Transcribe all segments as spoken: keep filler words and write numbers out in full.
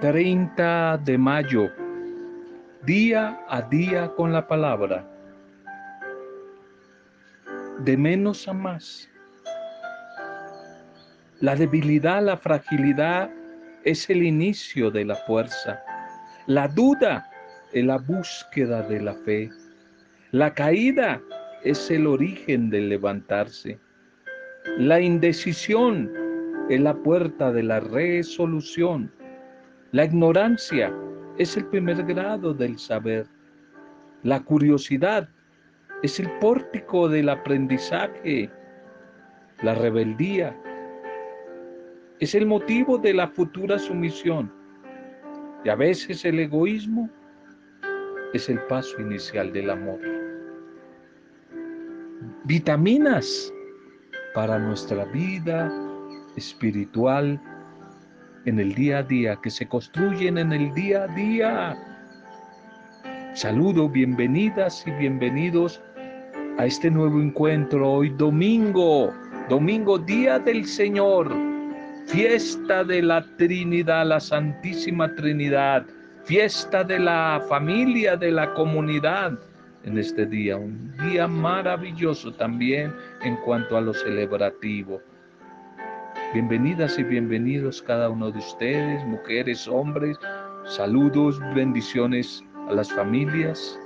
treinta de mayo, día a día con la palabra, de menos a más. La debilidad, la fragilidad es el inicio de la fuerza. La duda es la búsqueda de la fe. La caída es el origen del levantarse. La indecisión es la puerta de la resolución. La ignorancia es el primer grado del saber. La curiosidad es el pórtico del aprendizaje. La rebeldía es el motivo de la futura sumisión. Y a veces el egoísmo es el paso inicial del amor. Vitaminas para nuestra vida espiritual en el día a día, que se construyen en el día a día. Saludo, bienvenidas y bienvenidos a este nuevo encuentro. Hoy domingo, domingo, Día del Señor, fiesta de la Trinidad, la Santísima Trinidad, fiesta de la familia, de la comunidad en este día. Un día maravilloso también en cuanto a lo celebrativo. Bienvenidas y bienvenidos cada uno de ustedes, mujeres, hombres. Saludos, bendiciones a las familias,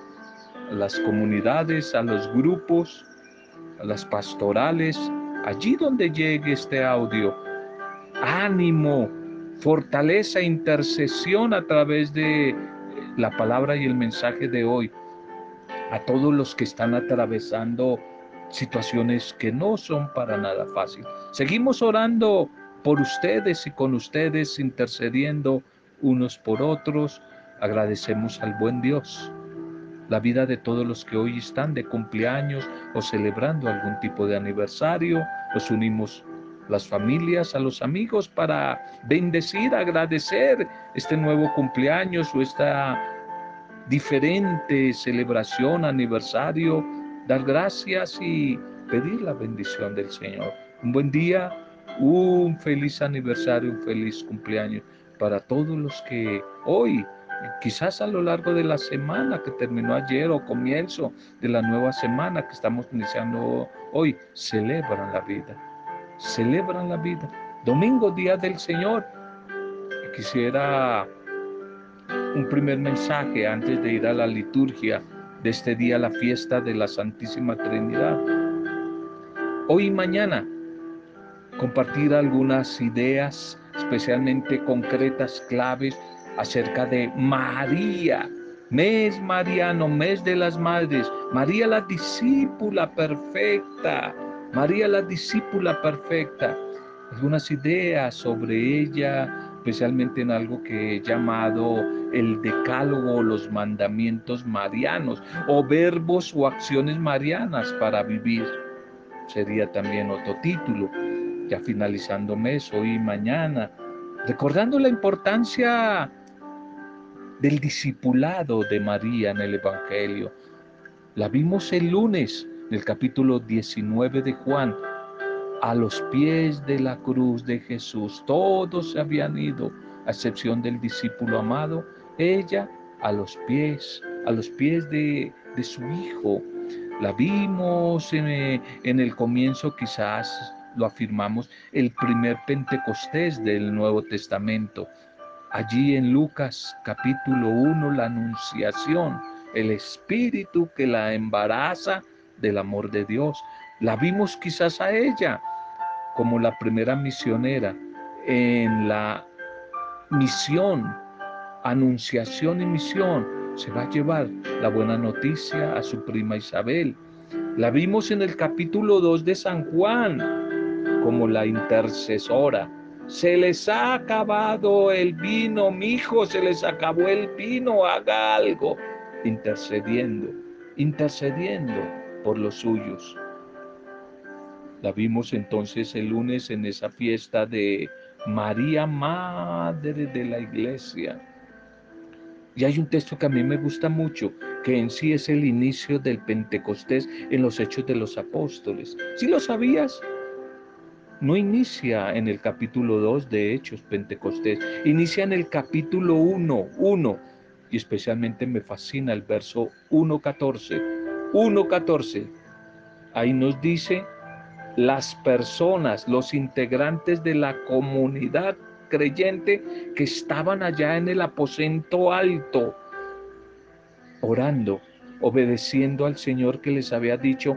a las comunidades, a los grupos, a las pastorales. Allí donde llegue este audio, ánimo, fortaleza, intercesión a través de la palabra y el mensaje de hoy. A todos los que están atravesando situaciones que no son para nada fáciles. Seguimos orando por ustedes y con ustedes, intercediendo unos por otros. Agradecemos al buen Dios la vida de todos los que hoy están de cumpleaños o celebrando algún tipo de aniversario. Nos unimos las familias, a los amigos, para bendecir, agradecer este nuevo cumpleaños o esta diferente celebración, aniversario. Dar gracias y pedir la bendición del Señor. Un buen día, un feliz aniversario, un feliz cumpleaños para todos los que hoy, quizás a lo largo de la semana que terminó ayer o comienzo de la nueva semana que estamos iniciando hoy, celebran la vida, celebran la vida. Domingo, Día del Señor. Quisiera un primer mensaje antes de ir a la liturgia de este día, la fiesta de la Santísima Trinidad. Hoy y mañana, compartir algunas ideas, especialmente concretas, claves, acerca de María. Mes mariano, mes de las madres. María la discípula perfecta. María la discípula perfecta. Algunas ideas sobre ella, especialmente en algo que he llamado el decálogo, los mandamientos marianos, o verbos o acciones marianas para vivir. Sería también otro título, ya finalizando mes, hoy y mañana, recordando la importancia del discipulado de María en el Evangelio. La vimos el lunes, en el capítulo diecinueve de Juan, a los pies de la cruz de Jesús. Todos se habían ido, a excepción del discípulo amado. Ella a los pies, a los pies de, de su hijo. La vimos en, en el comienzo, quizás lo afirmamos, el primer Pentecostés del Nuevo Testamento. Allí en Lucas capítulo uno, la anunciación, el espíritu que la embaraza del amor de Dios. La vimos quizás a ella como la primera misionera en la misión, anunciación y misión. Se va a llevar la buena noticia a su prima Isabel. La vimos en el capítulo dos de San Juan como la intercesora. Se les ha acabado el vino, mijo, se les acabó el vino, haga algo. Intercediendo, intercediendo por los suyos. La vimos entonces el lunes en esa fiesta de María, Madre de la Iglesia. Y hay un texto que a mí me gusta mucho, que en sí es el inicio del Pentecostés en los Hechos de los Apóstoles. ¿Sí lo sabías? no inicia en el capítulo dos de Hechos Pentecostés, inicia en el capítulo uno, uno, y especialmente me fascina el verso uno catorce, uno catorce. Ahí nos dice: las personas, los integrantes de la comunidad creyente que estaban allá en el aposento alto, orando, obedeciendo al Señor que les había dicho: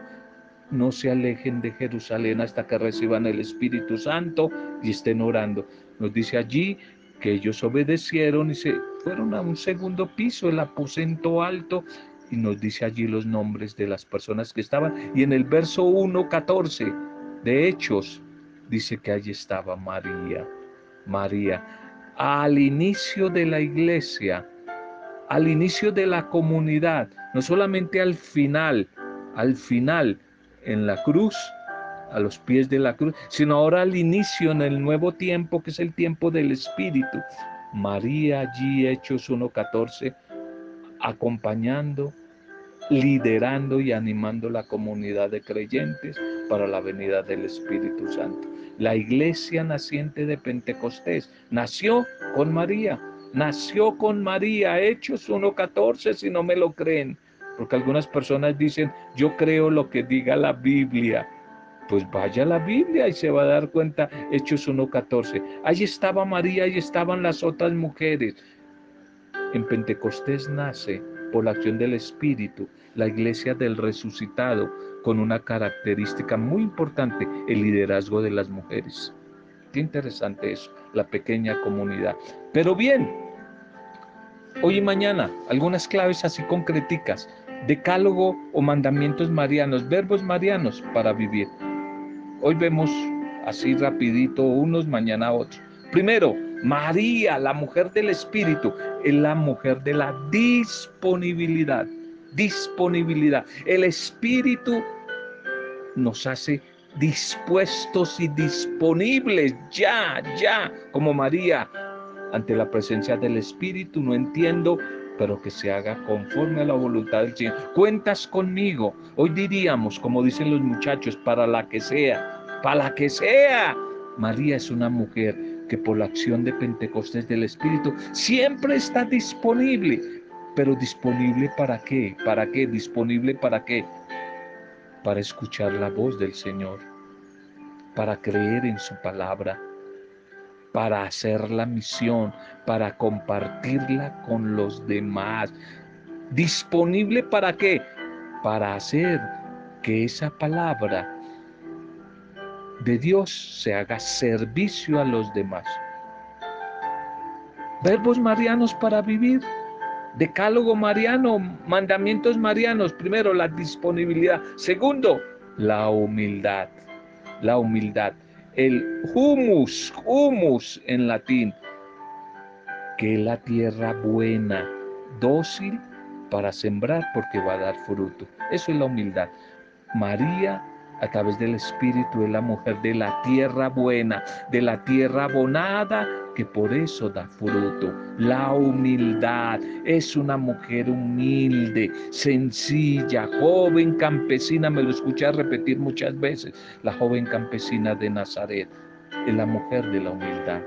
no se alejen de Jerusalén hasta que reciban el Espíritu Santo y estén orando. Nos dice allí que ellos obedecieron y se fueron a un segundo piso, el aposento alto, y nos dice allí los nombres de las personas que estaban. Y en el verso uno catorce de Hechos dice que allí estaba María. María, al inicio de la iglesia, al inicio de la comunidad, no solamente al final, al final en la cruz, a los pies de la cruz, sino ahora al inicio en el nuevo tiempo, que es el tiempo del Espíritu. María allí, Hechos uno catorce, acompañando, liderando y animando la comunidad de creyentes para la venida del Espíritu Santo. La iglesia naciente de Pentecostés nació con María, nació con María, Hechos uno catorce, si no me lo creen, porque algunas personas dicen: yo creo lo que diga la Biblia. Pues vaya a la Biblia y se va a dar cuenta, Hechos uno catorce. Allí estaba María, allí estaban las otras mujeres. En Pentecostés nace, por la acción del Espíritu, la iglesia del resucitado, con una característica muy importante: el liderazgo de las mujeres. Qué interesante eso, la pequeña comunidad. Pero bien, hoy y mañana, algunas claves así concreticas: decálogo o mandamientos marianos, verbos marianos para vivir. Hoy vemos así rapidito unos, mañana otros. Primero, María, la mujer del Espíritu, es la mujer de la disponibilidad, disponibilidad. El Espíritu nos hace dispuestos y disponibles ya, ya, como María. Ante la presencia del Espíritu, no entiendo, pero que se haga conforme a la voluntad del Señor. Cuentas conmigo. Hoy diríamos, como dicen los muchachos, para la que sea, para la que sea. María es una mujer que por la acción de Pentecostés del Espíritu siempre está disponible. Pero ¿disponible para qué? ¿Para qué? ¿Disponible para qué? Para escuchar la voz del Señor, para creer en su palabra, para hacer la misión, para compartirla con los demás. ¿Disponible para qué? Para hacer que esa palabra de Dios se haga servicio a los demás. Verbos marianos para vivir, decálogo mariano, mandamientos marianos. Primero, la disponibilidad. Segundo, la humildad. La humildad, el humus, humus en latín, que es la tierra buena, dócil para sembrar, porque va a dar fruto. Eso es la humildad. María, a través del Espíritu, es la mujer de la tierra buena, de la tierra abonada, que por eso da fruto. La humildad, es una mujer humilde, sencilla, joven campesina. Me lo escuché repetir muchas veces: la joven campesina de Nazaret es la mujer de la humildad.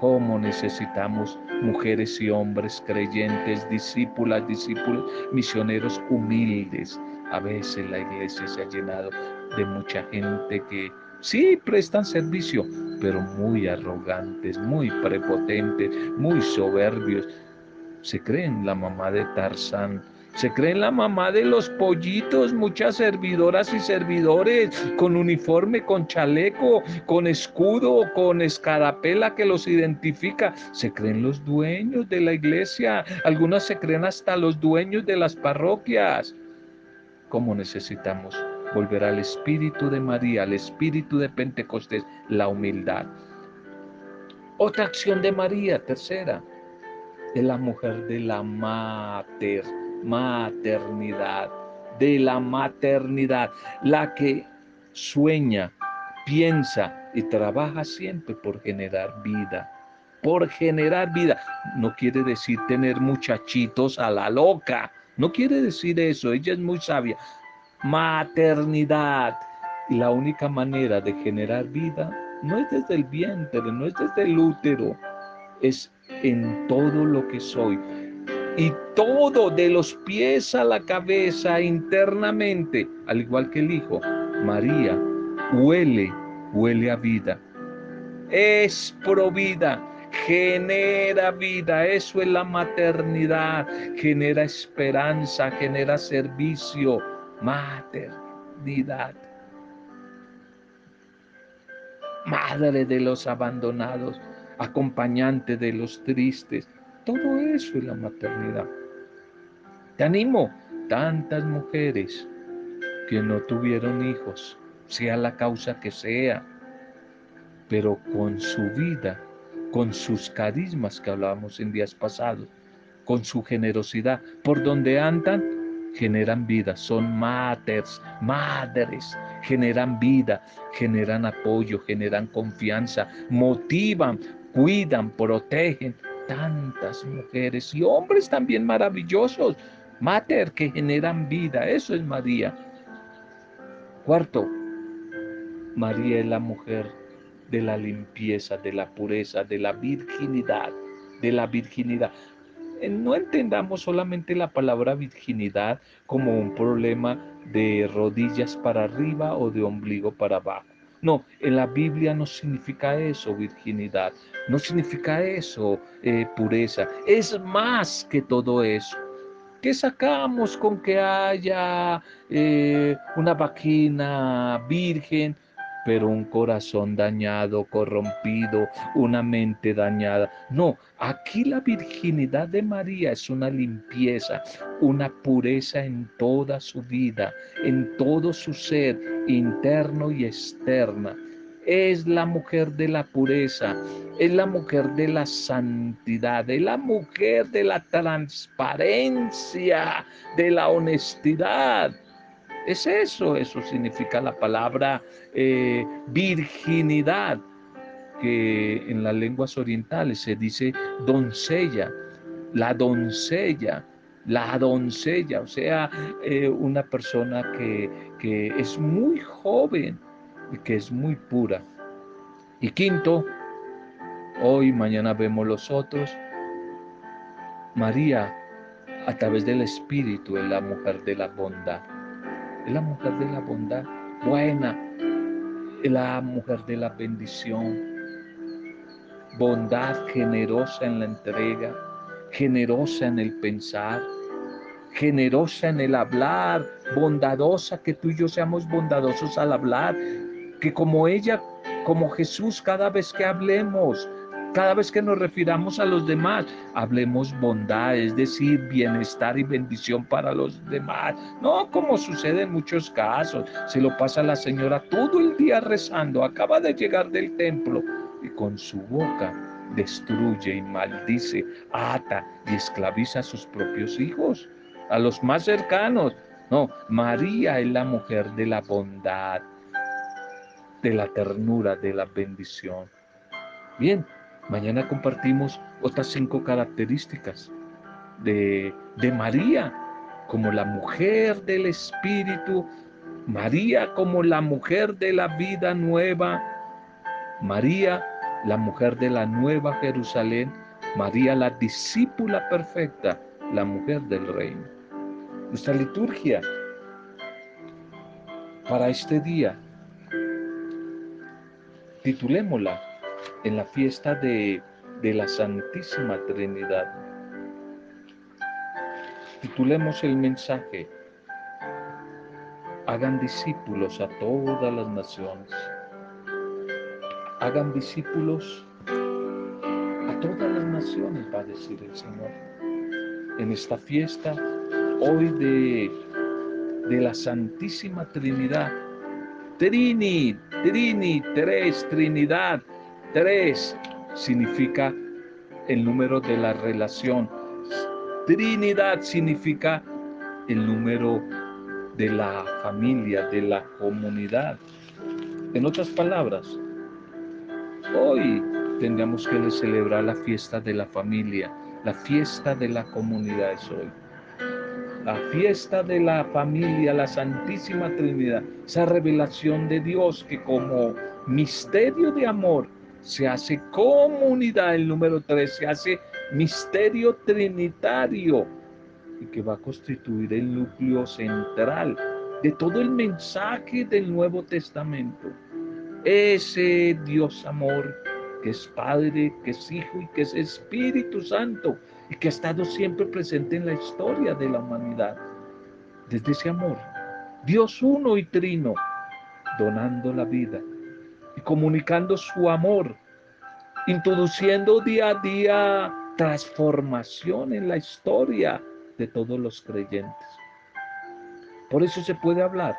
Cómo necesitamos mujeres y hombres creyentes, discípulas, discípulos, misioneros humildes. A veces la iglesia se ha llenado de mucha gente que sí prestan servicio, pero muy arrogantes, muy prepotentes, muy soberbios. Se creen la mamá de Tarzán, se creen la mamá de los pollitos. Muchas servidoras y servidores con uniforme, con chaleco, con escudo, con escarapela que los identifica. Se creen los dueños de la iglesia. Algunas se creen hasta los dueños de las parroquias. ¿Cómo necesitamos volver al Espíritu de María, al Espíritu de Pentecostés? La humildad. Otra acción de María, tercera, es la mujer de la mater, maternidad, de la maternidad, la que sueña, piensa y trabaja siempre por generar vida, por generar vida. No quiere decir tener muchachitos a la loca, no quiere decir eso, ella es muy sabia. Maternidad, la única manera de generar vida no es desde el vientre, no es desde el útero, es en todo lo que soy. Y todo, de los pies a la cabeza, internamente, al igual que el Hijo, María, huele, huele a vida. Es provida, genera vida, eso es la maternidad, genera esperanza, genera servicio, maternidad. Madre de los abandonados, acompañante de los tristes, todo eso es la maternidad. Te animo, tantas mujeres que no tuvieron hijos, sea la causa que sea, pero con su vida, con sus carismas que hablábamos en días pasados, con su generosidad, por donde andan, generan vida, son maters, madres, generan vida, generan apoyo, generan confianza, motivan, cuidan, protegen. Tantas mujeres y hombres también maravillosos, mater, que generan vida, eso es María. Cuarto, María es la mujer de la limpieza, de la pureza, de la virginidad, de la virginidad. No entendamos solamente la palabra virginidad como un problema de rodillas para arriba o de ombligo para abajo. No, en la Biblia no significa eso, virginidad, no significa eso, eh, pureza, es más que todo eso. ¿Qué sacamos con que haya eh, una vagina virgen, pero un corazón dañado, corrompido, una mente dañada? No, aquí la virginidad de María es una limpieza, una pureza en toda su vida, en todo su ser, interno y externa. Es la mujer de la pureza, es la mujer de la santidad, es la mujer de la transparencia, de la honestidad. Es eso, eso significa la palabra eh, virginidad, que en las lenguas orientales se dice doncella, la doncella, la doncella, o sea, eh, una persona que, que es muy joven y que es muy pura. Y quinto, hoy, mañana vemos los otros, María, a través del Espíritu, es la mujer de la bondad. Es la mujer de la bondad buena, es la mujer de la bendición, bondad generosa en la entrega, generosa en el pensar, generosa en el hablar, bondadosa, que tú y yo seamos bondadosos al hablar, que como ella, como Jesús, cada vez que hablemos, cada vez que nos refiramos a los demás, hablemos bondad, es decir, bienestar y bendición para los demás. No como sucede en muchos casos, se lo pasa la señora todo el día rezando, acaba de llegar del templo y con su boca destruye y maldice, ata y esclaviza a sus propios hijos, a los más cercanos. No, María es la mujer de la bondad, de la ternura, de la bendición. Bien. Mañana compartimos otras cinco características de, de María como la mujer del Espíritu, María como la mujer de la vida nueva, María la mujer de la nueva Jerusalén, María la discípula perfecta, la mujer del reino. Nuestra liturgia para este día, titulémosla en la fiesta de, de la Santísima Trinidad. Titulemos el mensaje: hagan discípulos a todas las naciones. Hagan discípulos a todas las naciones, va a decir el Señor. En esta fiesta hoy de, de la Santísima Trinidad. Trini, Trini, tres, Trinidad. Tres significa el número de la relación. Trinidad significa el número de la familia, de la comunidad. En otras palabras, hoy tendríamos que celebrar la fiesta de la familia, la fiesta de la comunidad es hoy. la fiesta de la familia, la Santísima Trinidad, esa revelación de Dios que como misterio de amor se hace comunidad, el número tres, se hace misterio trinitario y que va a constituir el núcleo central de todo el mensaje del Nuevo Testamento. Ese Dios amor que es Padre, que es Hijo y que es Espíritu Santo y que ha estado siempre presente en la historia de la humanidad. Desde ese amor, Dios uno y trino, donando la vida y comunicando su amor, introduciendo día a día transformación en la historia de todos los creyentes. Por eso se puede hablar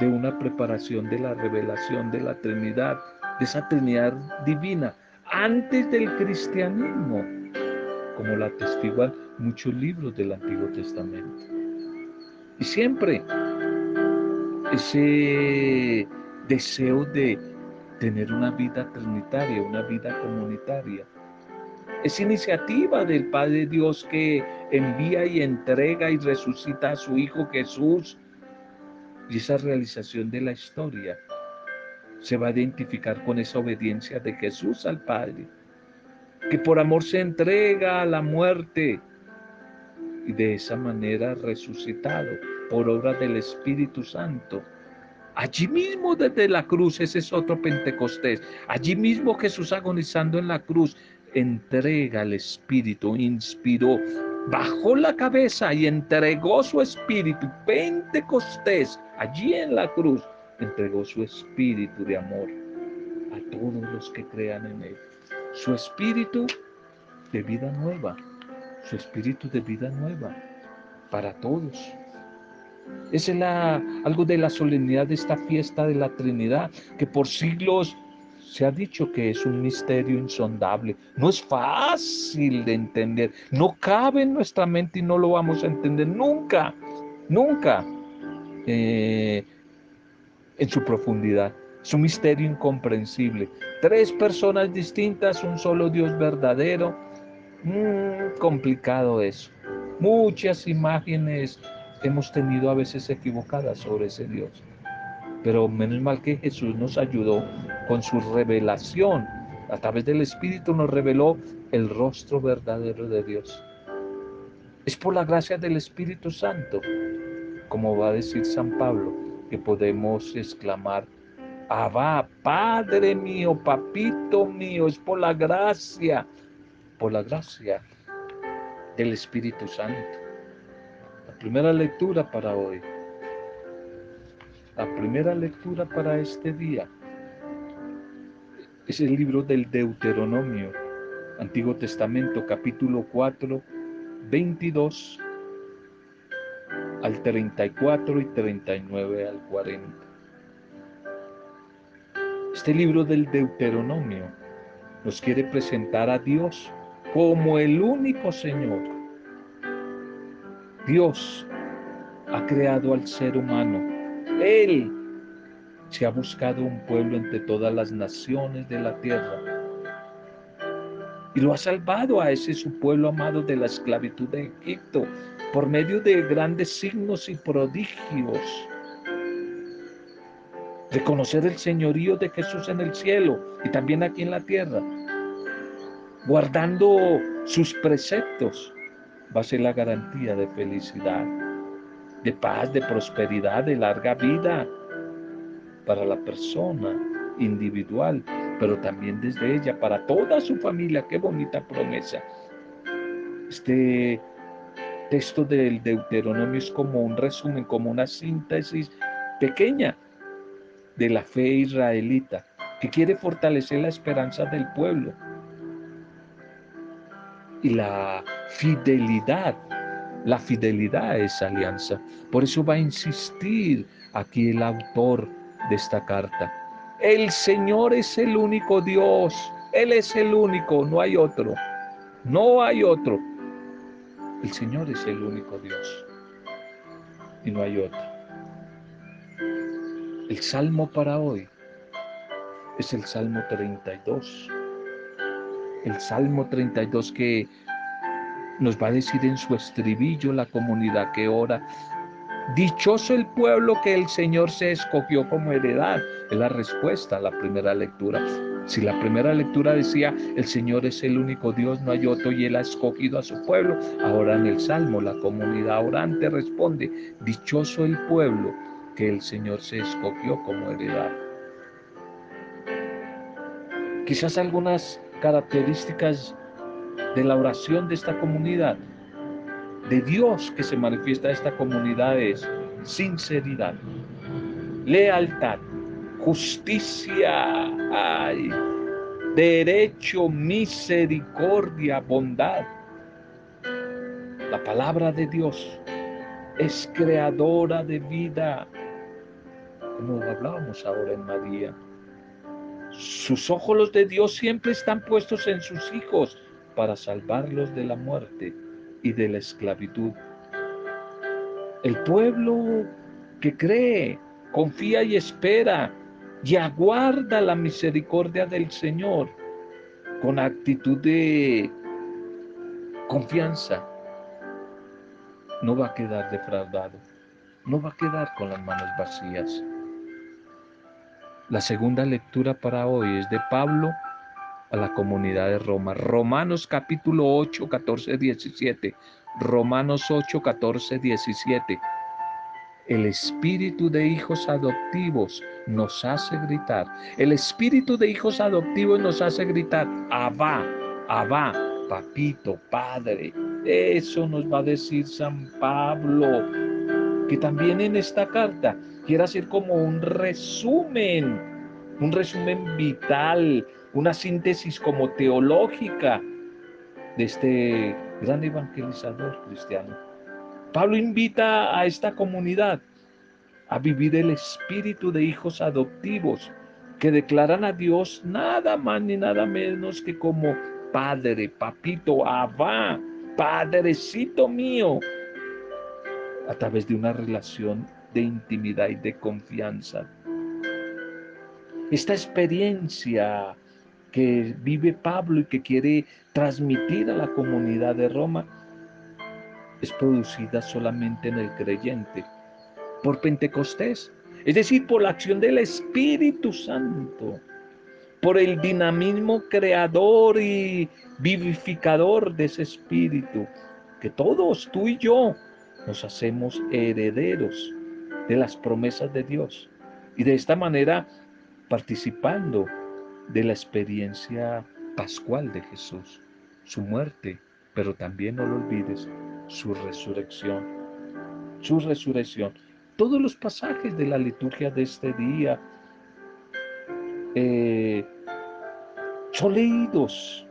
de una preparación de la revelación de la Trinidad, de esa Trinidad divina, antes del cristianismo, como la atestiguan muchos libros del Antiguo Testamento. Y siempre ese deseo de tener una vida trinitaria, una vida comunitaria. Es iniciativa del Padre Dios que envía y entrega y resucita a su Hijo Jesús. Y esa realización de la historia se va a identificar con esa obediencia de Jesús al Padre, que por amor se entrega a la muerte y de esa manera resucitado por obra del Espíritu Santo. Allí mismo desde la cruz, ese es otro Pentecostés, allí mismo Jesús agonizando en la cruz, entrega al Espíritu, inspiró, bajó la cabeza y entregó su Espíritu. Pentecostés, allí en la cruz, entregó su Espíritu de amor a todos los que crean en Él. Su Espíritu de vida nueva, su Espíritu de vida nueva para todos. Es la, algo de la solemnidad de esta fiesta de la Trinidad, que por siglos se ha dicho que es un misterio insondable. No es fácil de entender. No cabe en nuestra mente y no lo vamos a entender nunca, nunca eh, en su profundidad. Es un misterio incomprensible. Tres personas distintas, un solo Dios verdadero. Mm, complicado eso. Muchas imágenes hemos tenido a veces equivocadas sobre ese Dios. Pero menos mal que Jesús nos ayudó con su revelación. A través del Espíritu nos reveló el rostro verdadero de Dios. Es por la gracia del Espíritu Santo, como va a decir San Pablo, que podemos exclamar: Abba, Padre mío, Papito mío. Es por la gracia, por la gracia del Espíritu Santo. La primera lectura para hoy. La primera lectura para este día es el libro del Deuteronomio, Antiguo Testamento, capítulo cuatro, veintidós al treinta y cuatro y treinta y nueve al cuarenta. Este libro del Deuteronomio nos quiere presentar a Dios como el único Señor. Dios ha creado al ser humano. Él se ha buscado un pueblo entre todas las naciones de la tierra y lo ha salvado a ese su pueblo amado de la esclavitud de Egipto por medio de grandes signos y prodigios. Reconocer el señorío de Jesús en el cielo y también aquí en la tierra, guardando sus preceptos, va a ser la garantía de felicidad, de paz, de prosperidad, de larga vida para la persona individual, pero también desde ella, para toda su familia. ¡Qué bonita promesa! Este texto del Deuteronomio es como un resumen, como una síntesis pequeña de la fe israelita, que quiere fortalecer la esperanza del pueblo y la fidelidad. La fidelidad a esa alianza. Por eso va a insistir aquí el autor de esta carta. El Señor es el único Dios. Él es el único, no hay otro. No hay otro. El Señor es el único Dios. Y no hay otro. El salmo para hoy es el Salmo treinta y dos. El Salmo treinta y dos que Nos va a decir en su estribillo la comunidad que ora. Dichoso el pueblo que el Señor se escogió como heredad. Es la respuesta a la primera lectura. Si la primera lectura decía, el Señor es el único Dios, no hay otro, y Él ha escogido a su pueblo, ahora en el Salmo la comunidad orante responde, dichoso el pueblo que el Señor se escogió como heredad. Quizás algunas características de la oración de esta comunidad, de Dios que se manifiesta a esta comunidad, es sinceridad, lealtad, justicia, ay, derecho, misericordia, bondad. La palabra de Dios es creadora de vida, como lo hablábamos ahora en María. Sus ojos, los de Dios, siempre están puestos en sus hijos para salvarlos de la muerte y de la esclavitud. El pueblo que cree, confía y espera y aguarda la misericordia del Señor con actitud de confianza, no va a quedar defraudado, no va a quedar con las manos vacías. La segunda lectura para hoy es de Pablo a la comunidad de Roma. Romanos capítulo ocho, catorce, diecisiete. Romanos ocho, catorce, diecisiete. El espíritu de hijos adoptivos nos hace gritar. El espíritu de hijos adoptivos nos hace gritar. Abba, Abba, papito, padre. Eso nos va a decir San Pablo. Que también en esta carta quiere hacer como un resumen, un resumen vital, una síntesis como teológica de este gran evangelizador cristiano. Pablo invita a esta comunidad a vivir el espíritu de hijos adoptivos que declaran a Dios nada más ni nada menos que como padre, papito, abba, padrecito mío, a través de una relación de intimidad y de confianza. Esta experiencia que vive Pablo y que quiere transmitir a la comunidad de Roma es producida solamente en el creyente por Pentecostés, es decir, por la acción del Espíritu Santo, por el dinamismo creador y vivificador de ese Espíritu, que todos, tú y yo, nos hacemos herederos de las promesas de Dios y de esta manera participando de la experiencia pascual de Jesús, su muerte, pero también, no lo olvides, su resurrección, su resurrección. Todos los pasajes de la liturgia de este día eh, son leídos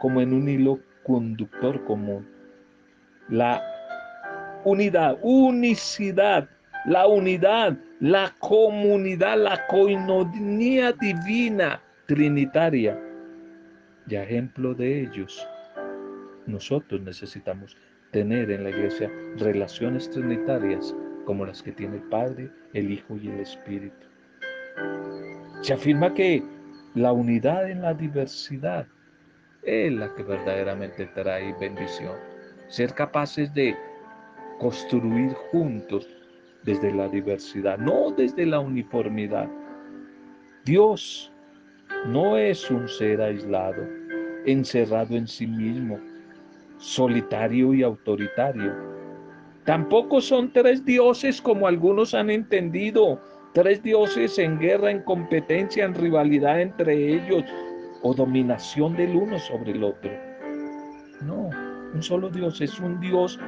como en un hilo conductor común. La unidad, unicidad, la unidad, la comunidad, la coinonía divina, trinitaria. Y a ejemplo de ellos, nosotros necesitamos tener en la iglesia relaciones trinitarias como las que tiene el Padre, el Hijo y el Espíritu. Se afirma que la unidad en la diversidad es la que verdaderamente trae bendición. Ser capaces de construir juntos desde la diversidad, no desde la uniformidad. Dios no es un ser aislado, encerrado en sí mismo, solitario y autoritario. Tampoco son tres dioses como algunos han entendido, tres dioses en guerra, en competencia, en rivalidad entre ellos o dominación del uno sobre el otro. No, un solo Dios es un Dios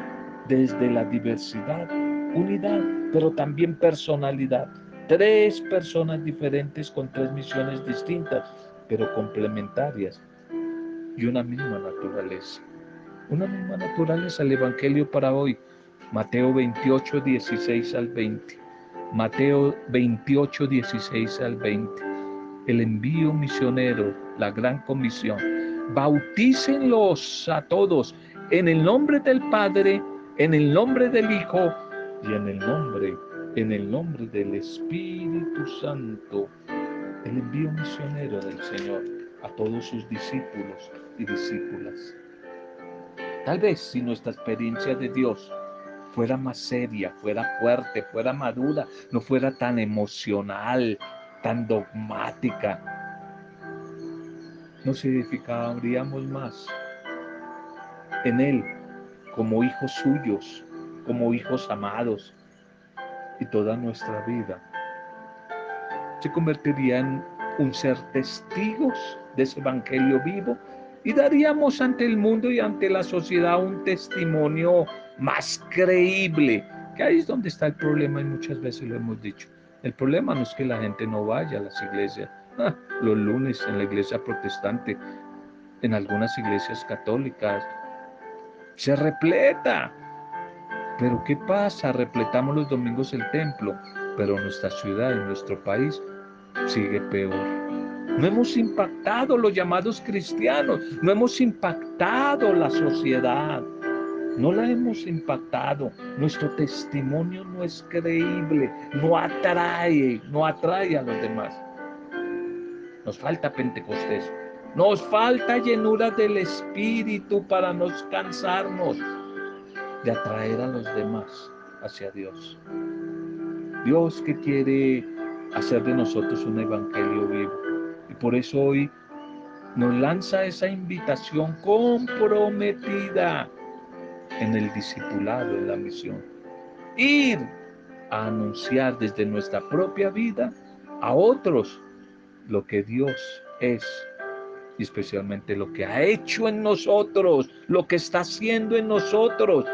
desde la diversidad, unidad, pero también personalidad. Tres personas diferentes con tres misiones distintas, pero complementarias y una misma naturaleza. Una misma naturaleza. El Evangelio para hoy, Mateo veintiocho, dieciséis al veinte. Mateo veintiocho, dieciséis al veinte. El envío misionero, la gran comisión. Bautícenlos a todos en el nombre del Padre, en el nombre del Hijo y en el nombre, en el nombre del Espíritu Santo. El envío misionero del Señor a todos sus discípulos y discípulas. Tal vez si nuestra experiencia de Dios fuera más seria, fuera fuerte, fuera madura, no fuera tan emocional, tan dogmática, nos edificaríamos más en Él, como hijos suyos, como hijos amados, y toda nuestra vida se convertiría en un ser testigos de ese evangelio vivo, y daríamos ante el mundo y ante la sociedad un testimonio más creíble, que ahí es donde está el problema, y muchas veces lo hemos dicho. El problema no es que la gente no vaya a las iglesias. Ah, los lunes en la iglesia protestante, en algunas iglesias católicas, se repleta. Pero ¿qué pasa? Repletamos los domingos el templo, pero nuestra ciudad y nuestro país sigue peor. No hemos impactado los llamados cristianos, no hemos impactado la sociedad, no la hemos impactado. Nuestro testimonio no es creíble, no atrae, no atrae a los demás. Nos falta Pentecostés, nos falta llenura del Espíritu para no cansarnos de atraer a los demás hacia Dios. Dios que quiere hacer de nosotros un evangelio vivo. Y por eso hoy nos lanza esa invitación comprometida en el discipulado, en la misión. Ir a anunciar desde nuestra propia vida a otros lo que Dios es, y especialmente lo que ha hecho en nosotros, lo que está haciendo en nosotros,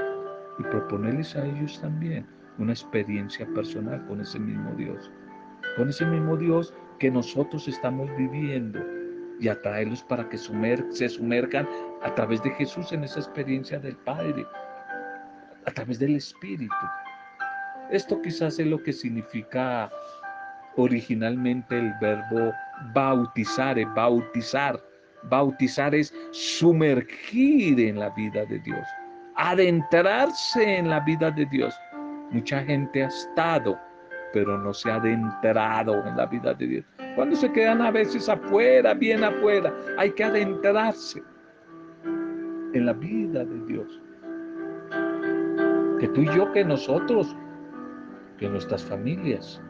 y proponerles a ellos también una experiencia personal con ese mismo Dios, con ese mismo Dios que nosotros estamos viviendo, y atraerlos para que sumer, se sumergan a través de Jesús en esa experiencia del Padre, a través del Espíritu. Esto quizás es lo que significa originalmente el verbo bautizar, bautizar. Bautizar es sumergir en la vida de Dios, adentrarse en la vida de Dios. Mucha gente ha estado, pero no se ha adentrado en la vida de Dios. Cuando se quedan a veces afuera, bien afuera, hay que adentrarse en la vida de Dios. Que tú y yo, que nosotros, que nuestras familias,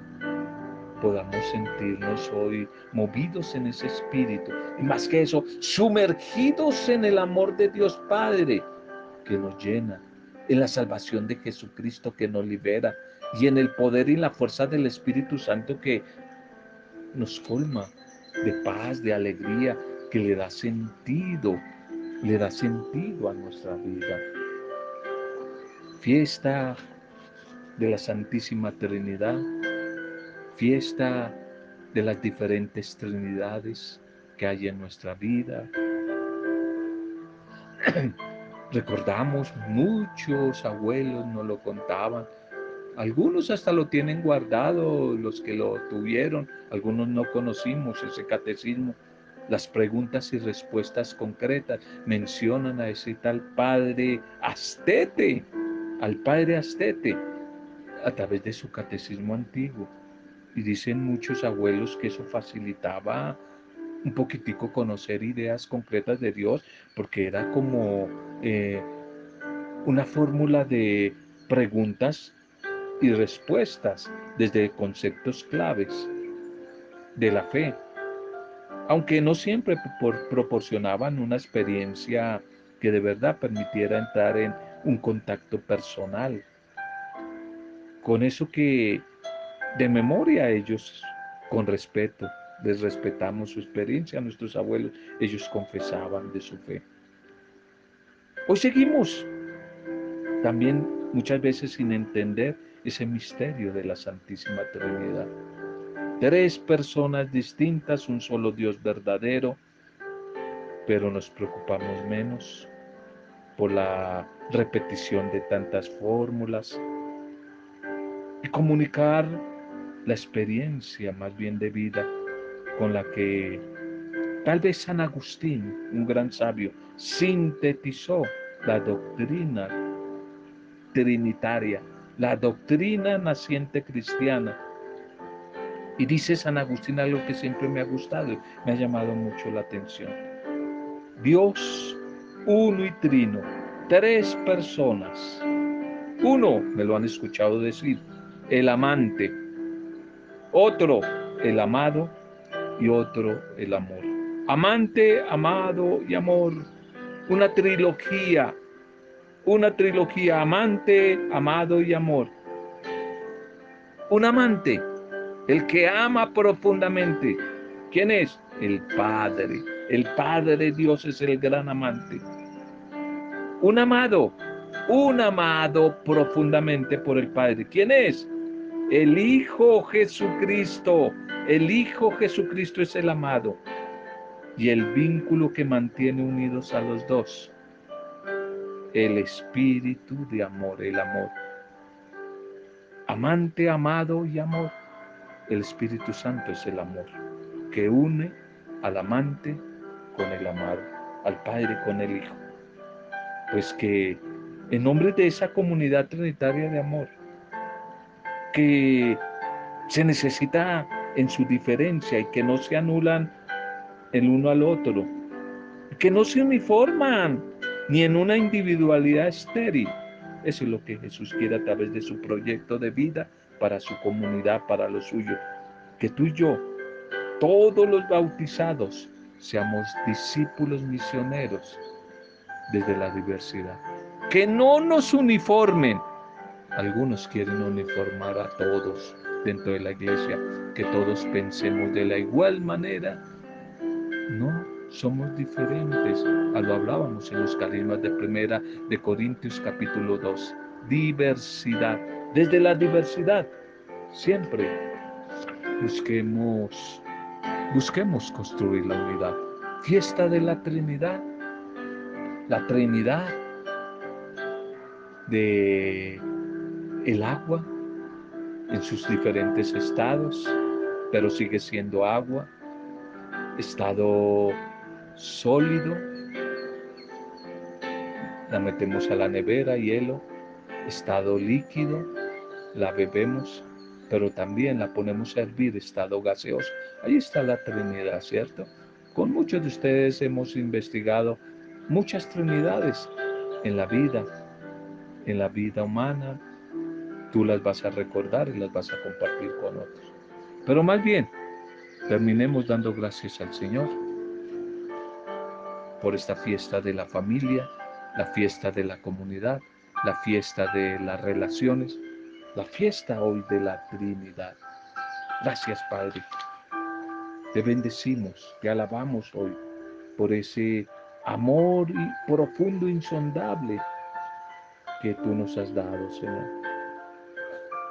podamos sentirnos hoy movidos en ese espíritu. Y más que eso, sumergidos en el amor de Dios Padre, que nos llena, en la salvación de Jesucristo que nos libera, y en el poder y la fuerza del Espíritu Santo que nos colma de paz, de alegría, que le da sentido, le da sentido a nuestra vida. Fiesta de la Santísima Trinidad, fiesta de las diferentes Trinidades que hay en nuestra vida. Recordamos, muchos abuelos nos lo contaban. Algunos hasta lo tienen guardado, los que lo tuvieron. Algunos no conocimos ese catecismo. Las preguntas y respuestas concretas mencionan a ese tal Padre Astete, al Padre Astete, a través de su catecismo antiguo. Y dicen muchos abuelos que eso facilitaba un poquitico conocer ideas concretas de Dios, porque era como eh, una fórmula de preguntas y respuestas desde conceptos claves de la fe, aunque no siempre por, proporcionaban una experiencia que de verdad permitiera entrar en un contacto personal con eso que de memoria ellos, con respeto, les respetamos su experiencia. Nuestros abuelos, ellos confesaban de su fe. Hoy seguimos también muchas veces sin entender ese misterio de la Santísima Trinidad. Tres personas distintas, un solo Dios verdadero, pero nos preocupamos menos por la repetición de tantas fórmulas, y comunicar la experiencia más bien de vida con la que tal vez San Agustín, un gran sabio, sintetizó la doctrina trinitaria, la doctrina naciente cristiana. Y dice San Agustín algo que siempre me ha gustado y me ha llamado mucho la atención: Dios uno y trino, tres personas. Uno, me lo han escuchado decir, el amante, otro, el amado, y otro, el amor. Amante, amado y amor, una trilogía, una trilogía, amante, amado y amor. Un amante, el que ama profundamente. ¿Quién es? El Padre. El Padre Dios es el gran amante. Un amado, un amado profundamente por el Padre. ¿Quién es? El Hijo Jesucristo. El Hijo Jesucristo es el amado. Y el vínculo que mantiene unidos a los dos, el espíritu de amor, el amor. Amante, amado y amor. El Espíritu Santo es el amor que une al amante con el amado, al Padre con el Hijo. Pues que en nombre de esa comunidad trinitaria de amor, que se necesita en su diferencia y que no se anulan el uno al otro, que no se uniforman ni en una individualidad estéril. Eso es lo que Jesús quiere a través de su proyecto de vida para su comunidad, para lo suyo. Que tú y yo, todos los bautizados, seamos discípulos misioneros desde la diversidad. Que no nos uniformen. Algunos quieren uniformar a todos dentro de la iglesia, que todos pensemos de la igual manera. No, somos diferentes. A lo hablábamos en los carismas de primera de Corintios capítulo dos. Diversidad. Desde la diversidad, siempre busquemos, busquemos construir la unidad. Fiesta de la Trinidad. La Trinidad de el agua en sus diferentes estados, pero sigue siendo agua. Estado sólido, la metemos a la nevera, hielo. Estado líquido, la bebemos, pero también la ponemos a hervir. Estado gaseoso, ahí está la Trinidad, ¿cierto? Con muchos de ustedes hemos investigado muchas trinidades en la vida, en la vida humana. Tú las vas a recordar y las vas a compartir con otros. Pero más bien, terminemos dando gracias al Señor por esta fiesta de la familia, la fiesta de la comunidad, la fiesta de las relaciones, la fiesta hoy de la Trinidad. Gracias, Padre. Te bendecimos, te alabamos hoy por ese amor profundo, insondable que tú nos has dado, Señor.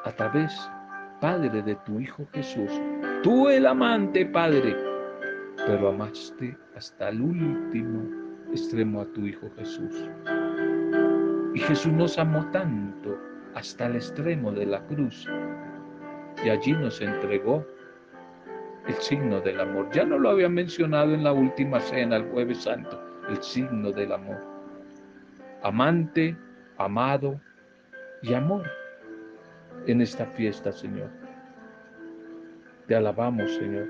A través, Padre, de tu Hijo Jesús, tú el amante, Padre, pero amaste hasta el último extremo a tu Hijo Jesús. Y Jesús nos amó tanto hasta el extremo de la cruz. Y allí nos entregó el signo del amor. Ya no lo había mencionado en la última cena, el Jueves Santo, el signo del amor. Amante, amado y amor en esta fiesta, Señor. Te alabamos, Señor.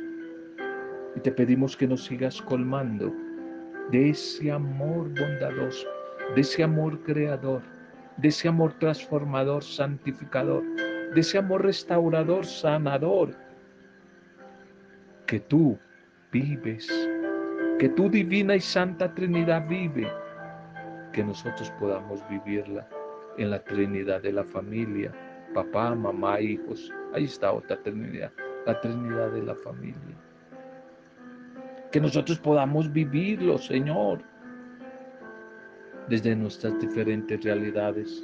Y te pedimos que nos sigas colmando de ese amor bondadoso, de ese amor creador, de ese amor transformador, santificador, de ese amor restaurador, sanador, que tú vives, que tú, divina y santa Trinidad, vive, que nosotros podamos vivirla en la Trinidad de la familia, papá, mamá, hijos. Ahí está otra Trinidad, la Trinidad de la familia. Que nosotros podamos vivirlo, Señor, desde nuestras diferentes realidades,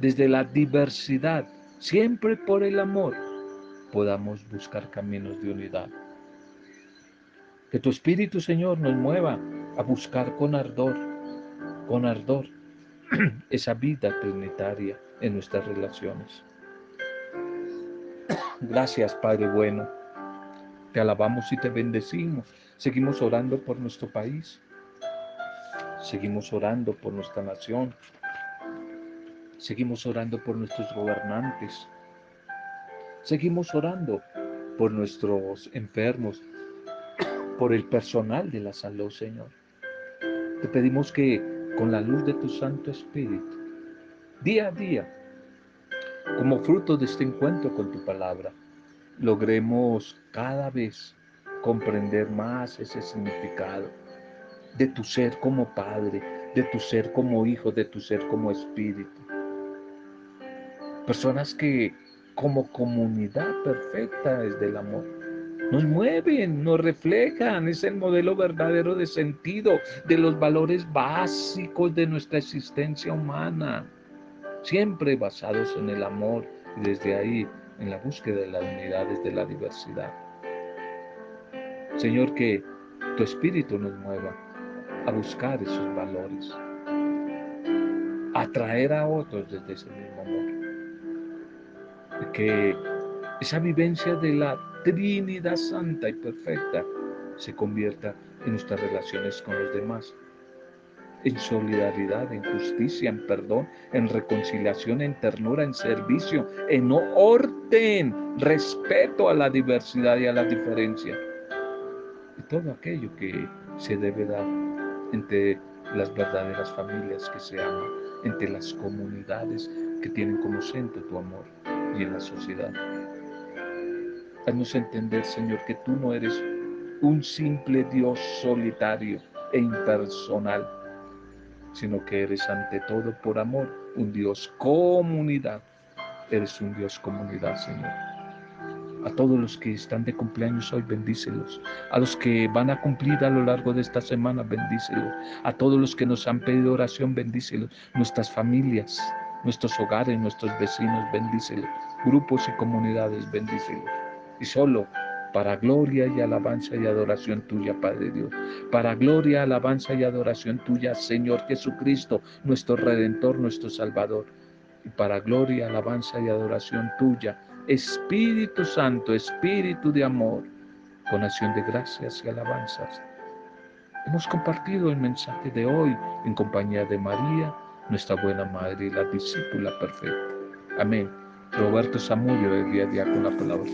desde la diversidad, siempre por el amor, podamos buscar caminos de unidad. Que tu Espíritu, Señor, nos mueva a buscar con ardor, con ardor, esa vida trinitaria en nuestras relaciones. Gracias, Padre bueno. Te alabamos y te bendecimos. Seguimos orando por nuestro país. Seguimos orando por nuestra nación. Seguimos orando por nuestros gobernantes. Seguimos orando por nuestros enfermos, por el personal de la salud, Señor. Te pedimos que con la luz de tu Santo Espíritu, día a día, como fruto de este encuentro con tu palabra, logremos cada vez comprender más ese significado de tu ser como Padre, de tu ser como Hijo, de tu ser como Espíritu. Personas que como comunidad perfecta desde el amor nos mueven, nos reflejan, es el modelo verdadero de sentido, de los valores básicos de nuestra existencia humana, siempre basados en el amor y desde ahí en la búsqueda de la unidad desde la diversidad. Señor, que tu Espíritu nos mueva a buscar esos valores, a traer a otros desde ese mismo amor, que esa vivencia de la Trinidad Santa y Perfecta se convierta en nuestras relaciones con los demás, en solidaridad, en justicia, en perdón, en reconciliación, en ternura, en servicio, en orden, respeto a la diversidad y a la diferencia, y todo aquello que se debe dar entre las verdaderas familias que se aman, entre las comunidades que tienen como centro tu amor y en la sociedad. Haznos entender, Señor, que tú no eres un simple Dios solitario e impersonal, sino que eres ante todo por amor un Dios comunidad. Eres un Dios comunidad, Señor. A todos los que están de cumpleaños hoy, bendícelos. A los que van a cumplir a lo largo de esta semana, bendícelos. A todos los que nos han pedido oración, bendícelos. Nuestras familias, nuestros hogares, nuestros vecinos, bendícelos. Grupos y comunidades, bendícelos. Y solo para gloria y alabanza y adoración tuya, Padre Dios. Para gloria, alabanza y adoración tuya, Señor Jesucristo, nuestro Redentor, nuestro Salvador. Y para gloria, alabanza y adoración tuya, Espíritu Santo, Espíritu de amor, con acción de gracias y alabanzas. Hemos compartido el mensaje de hoy en compañía de María, nuestra buena madre y la discípula perfecta. Amén. Roberto Samudio, de Día a Día con la Palabra.